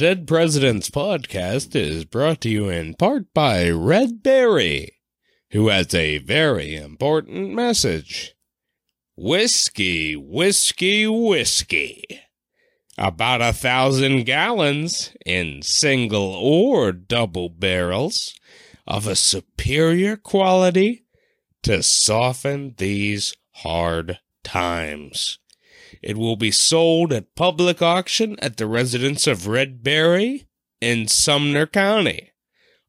Dead Presidents podcast is brought to you in part by Red Berry, who has a very important message. Whiskey, whiskey, whiskey. About 1,000 gallons in single or double barrels of a superior quality to soften these hard times. It will be sold at public auction at the residence of Red Berry in Sumner County.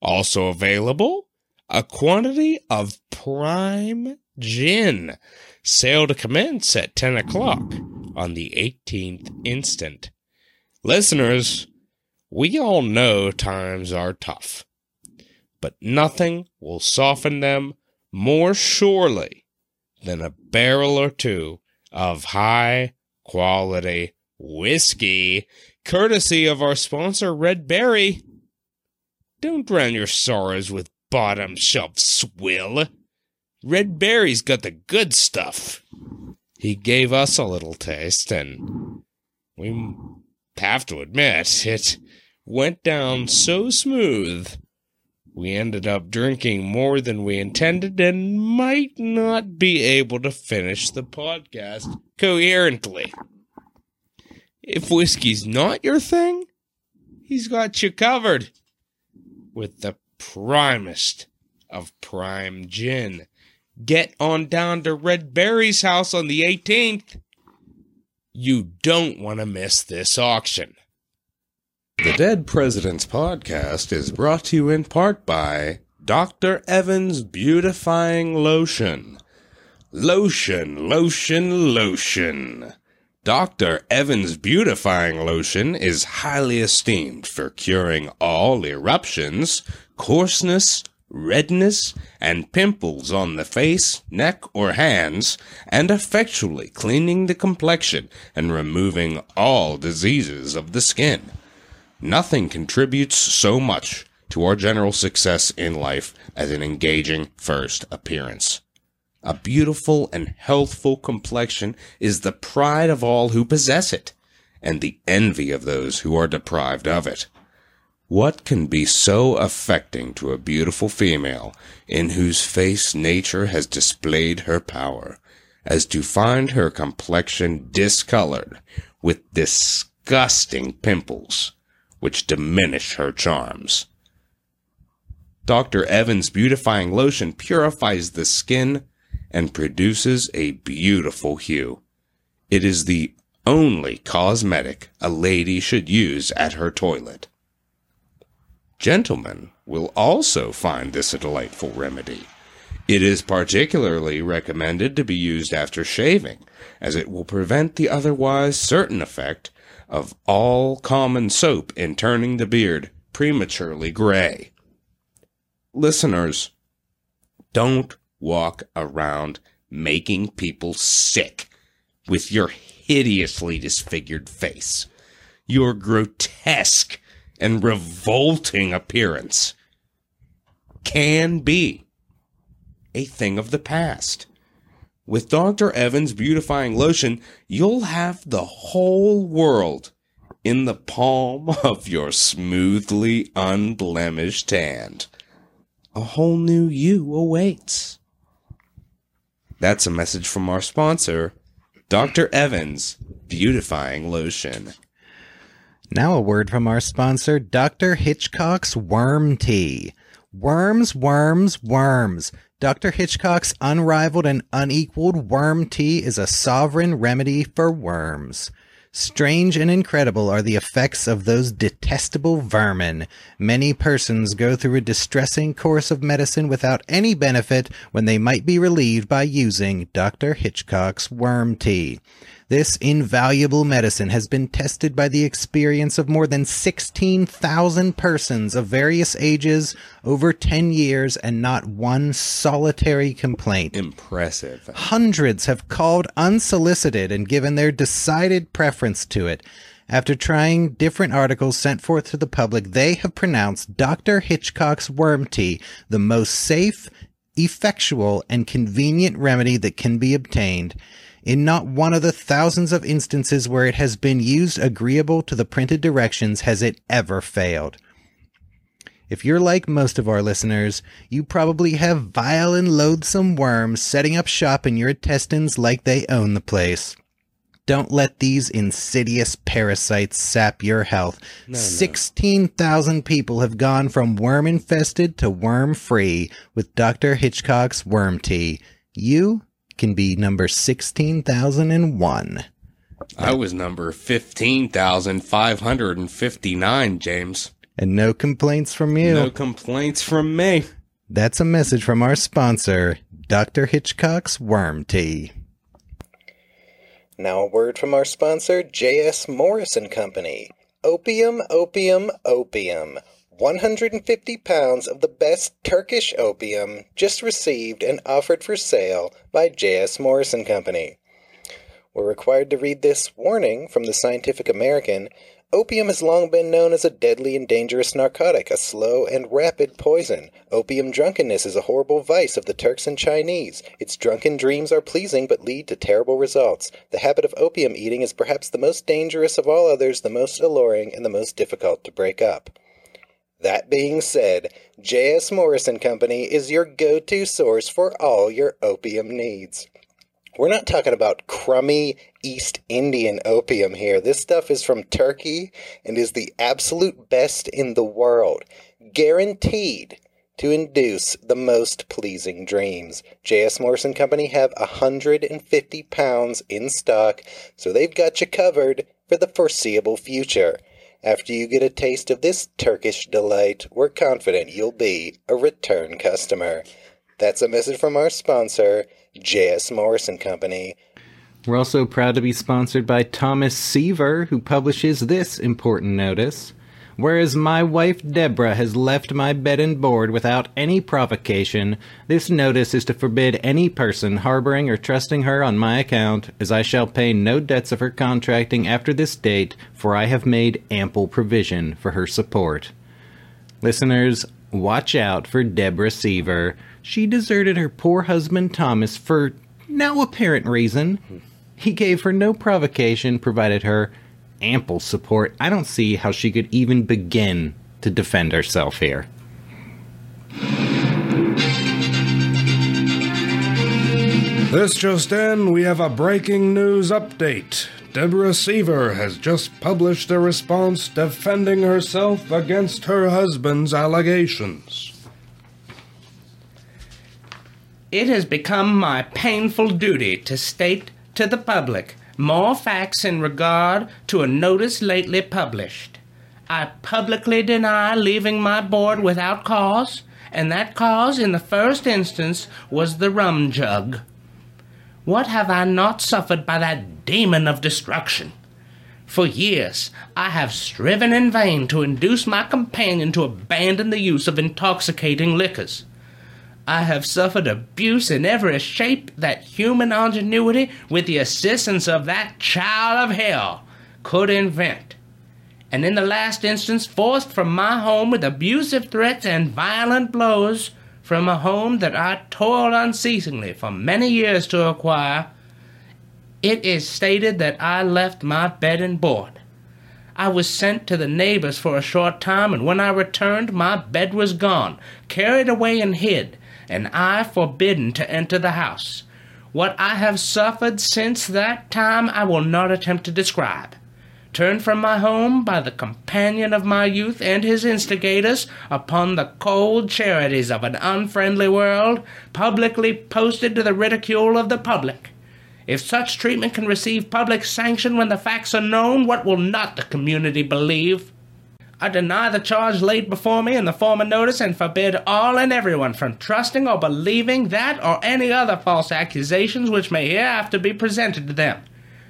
Also available, a quantity of prime gin. Sale to commence at 10 o'clock on the 18th instant. Listeners, we all know times are tough, but nothing will soften them more surely than a barrel or two of high-quality whiskey, courtesy of our sponsor, Red Berry. Don't drown your sorrows with bottom-shelf swill. Red Berry's got the good stuff. He gave us a little taste, and we have to admit, it went down so smooth, we ended up drinking more than we intended and might not be able to finish the podcast coherently. If whiskey's not your thing, he's got you covered with the primest of prime gin. Get on down to Red Berry's house on the 18th. You don't want to miss this auction. The Dead Presidents podcast is brought to you in part by Dr. Evans Beautifying Lotion. Lotion, lotion, lotion. Dr. Evans Beautifying Lotion is highly esteemed for curing all eruptions, coarseness, redness, and pimples on the face, neck, or hands, and effectually cleaning the complexion and removing all diseases of the skin. Nothing contributes so much to our general success in life as an engaging first appearance. A beautiful and healthful complexion is the pride of all who possess it, and the envy of those who are deprived of it. What can be so affecting to a beautiful female in whose face nature has displayed her power, as to find her complexion discolored with disgusting pimples, which diminish her charms? Dr. Evans Beautifying Lotion purifies the skin and produces a beautiful hue. It is the only cosmetic a lady should use at her toilet. Gentlemen will also find this a delightful remedy. It is particularly recommended to be used after shaving, as it will prevent the otherwise certain effect of all common soap in turning the beard prematurely gray. Listeners, don't walk around making people sick with your hideously disfigured face, your grotesque and revolting appearance can be a thing of the past. With Dr. Evans Beautifying Lotion, you'll have the whole world in the palm of your smoothly unblemished hand. A whole new you awaits. That's a message from our sponsor, Dr. Evans Beautifying Lotion. Now a word from our sponsor, Dr. Hitchcock's Worm Tea. Worms, worms, worms. Dr. Hitchcock's unrivaled and unequaled worm tea is a sovereign remedy for worms. Strange and incredible are the effects of those detestable vermin. Many persons go through a distressing course of medicine without any benefit when they might be relieved by using Dr. Hitchcock's Worm Tea. This invaluable medicine has been tested by the experience of more than 16,000 persons of various ages over 10 years and not one solitary complaint. Impressive. Hundreds have called unsolicited and given their decided preference to it. After trying different articles sent forth to the public, they have pronounced Dr. Hitchcock's Worm Tea the most safe effectual, and convenient remedy that can be obtained, in not one of the thousands of instances where it has been used agreeable to the printed directions has it ever failed. If you're like most of our listeners, you probably have vile and loathsome worms setting up shop in your intestines like they own the place. Don't let these insidious parasites sap your health. No, 16,000 people have gone from worm-infested to worm-free with Dr. Hitchcock's worm tea. You can be number 16,001. I was number 15,559, James. And no complaints from you. No complaints from me. That's a message from our sponsor, Dr. Hitchcock's Worm Tea. Now a word from our sponsor, J.S. Morrison Company. Opium, opium, opium. 150 pounds of the best Turkish opium just received and offered for sale by J.S. Morrison Company. We're required to read this warning from the Scientific American. Opium has long been known as a deadly and dangerous narcotic, a slow and rapid poison. Opium drunkenness is a horrible vice of the Turks and Chinese. Its drunken dreams are pleasing but lead to terrible results. The habit of opium eating is perhaps the most dangerous of all others, the most alluring, and the most difficult to break up. That being said, J.S. Morrison Company is your go-to source for all your opium needs. We're not talking about crummy East Indian opium here. This stuff is from Turkey and is the absolute best in the world, guaranteed to induce the most pleasing dreams. J.S. Morrison Company have 150 pounds in stock, so they've got you covered for the foreseeable future. After you get a taste of this Turkish delight, we're confident you'll be a return customer. That's a message from our sponsor, J.S. Morrison Company. We're also proud to be sponsored by Thomas Seaver, who publishes this important notice. Whereas my wife Deborah has left my bed and board without any provocation, this notice is to forbid any person harboring or trusting her on my account, as I shall pay no debts of her contracting after this date, for I have made ample provision for her support. Listeners, watch out for Deborah Seaver. She deserted her poor husband Thomas for no apparent reason. He gave her no provocation, provided her ample support. I don't see how she could even begin to defend herself here. This just in, we have a breaking news update. Deborah Seaver has just published a response defending herself against her husband's allegations. It has become my painful duty to state to the public more facts in regard to a notice lately published. I publicly deny leaving my board without cause, and that cause in the first instance was the rum jug. What have I not suffered by that demon of destruction? For years I have striven in vain to induce my companion to abandon the use of intoxicating liquors. I have suffered abuse in every shape that human ingenuity, with the assistance of that child of hell, could invent, and in the last instance forced from my home with abusive threats and violent blows, from a home that I toiled unceasingly for many years to acquire. It is stated that I left my bed and board. I was sent to the neighbors for a short time, and when I returned my bed was gone, carried away and hid, and I forbidden to enter the house. What I have suffered since that time I will not attempt to describe. Turned from my home by the companion of my youth and his instigators upon the cold charities of an unfriendly world, publicly posted to the ridicule of the public. If such treatment can receive public sanction when the facts are known, what will not the community believe? I deny the charge laid before me in the former notice, and forbid all and everyone from trusting or believing that or any other false accusations which may hereafter be presented to them.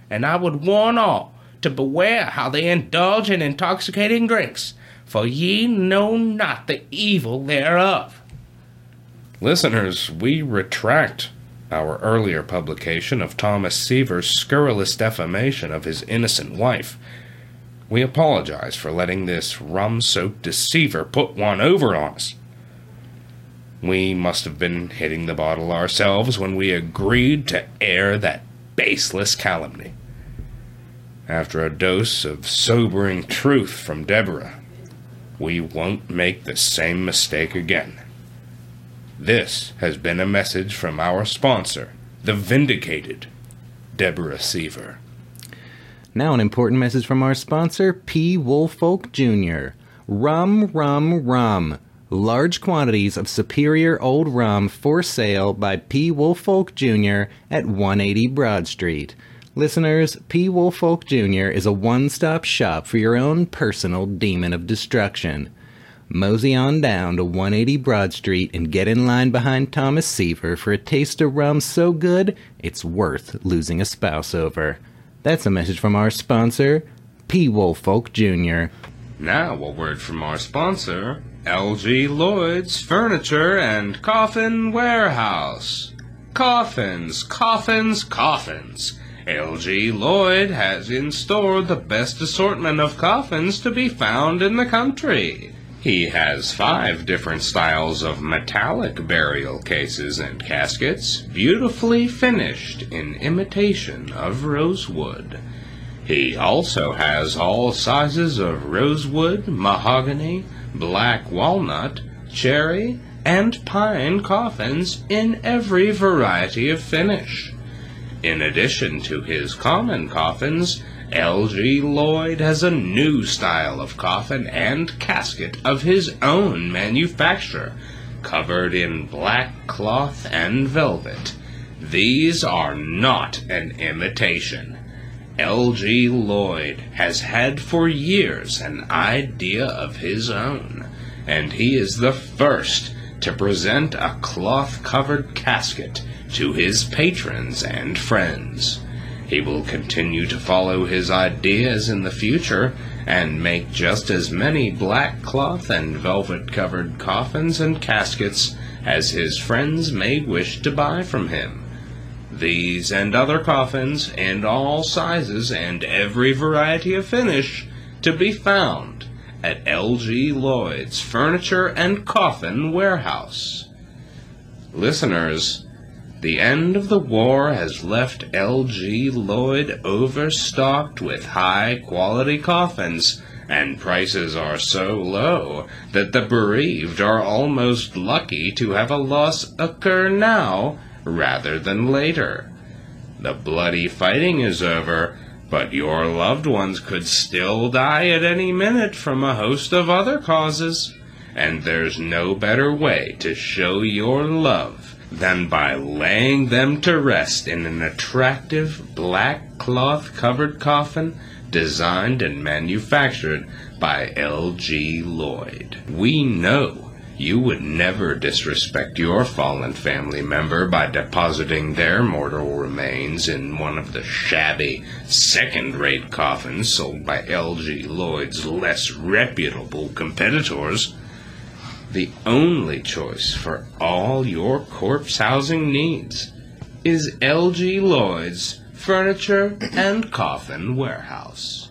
And I would warn all to beware how they indulge in intoxicating drinks, for ye know not the evil thereof. Listeners, we retract our earlier publication of Thomas Seaver's scurrilous defamation of his innocent wife. We apologize for letting this rum-soaked deceiver put one over on us. We must have been hitting the bottle ourselves when we agreed to air that baseless calumny. After a dose of sobering truth from Deborah, we won't make the same mistake again. This has been a message from our sponsor, the vindicated Deborah Seaver. Now an important message from our sponsor, P. Woolfolk Jr. Rum, rum, rum. Large quantities of superior old rum for sale by P. Woolfolk Jr. at 180 Broad Street. Listeners, P. Woolfolk Jr. is a one-stop shop for your own personal demon of destruction. Mosey on down to 180 Broad Street and get in line behind Thomas Seaver for a taste of rum so good it's worth losing a spouse over. That's a message from our sponsor, P. Woolfolk Jr. Now a word from our sponsor, L.G. Lloyd's Furniture and Coffin Warehouse. Coffins, coffins, coffins. L.G. Lloyd has in store the best assortment of coffins to be found in the country. He has 5 different styles of metallic burial cases and caskets, beautifully finished in imitation of rosewood. He also has all sizes of rosewood, mahogany, black walnut, cherry, and pine coffins in every variety of finish. In addition to his common coffins, L.G. Lloyd has a new style of coffin and casket of his own manufacture, covered in black cloth and velvet. These are not an imitation. L.G. Lloyd has had for years an idea of his own, and he is the first to present a cloth-covered casket to his patrons and friends. He will continue to follow his ideas in the future and make just as many black cloth and velvet-covered coffins and caskets as his friends may wish to buy from him. These and other coffins in all sizes and every variety of finish to be found at L.G. Lloyd's Furniture and Coffin Warehouse. Listeners, the end of the war has left L.G. Lloyd overstocked with high-quality coffins, and prices are so low that the bereaved are almost lucky to have a loss occur now rather than later. The bloody fighting is over, but your loved ones could still die at any minute from a host of other causes, and there's no better way to show your love than by laying them to rest in an attractive black cloth-covered coffin designed and manufactured by L.G. Lloyd. We know you would never disrespect your fallen family member by depositing their mortal remains in one of the shabby, second-rate coffins sold by L.G. Lloyd's less reputable competitors. The only choice for all your corpse housing needs is L.G. Lloyd's Furniture and Coffin Warehouse.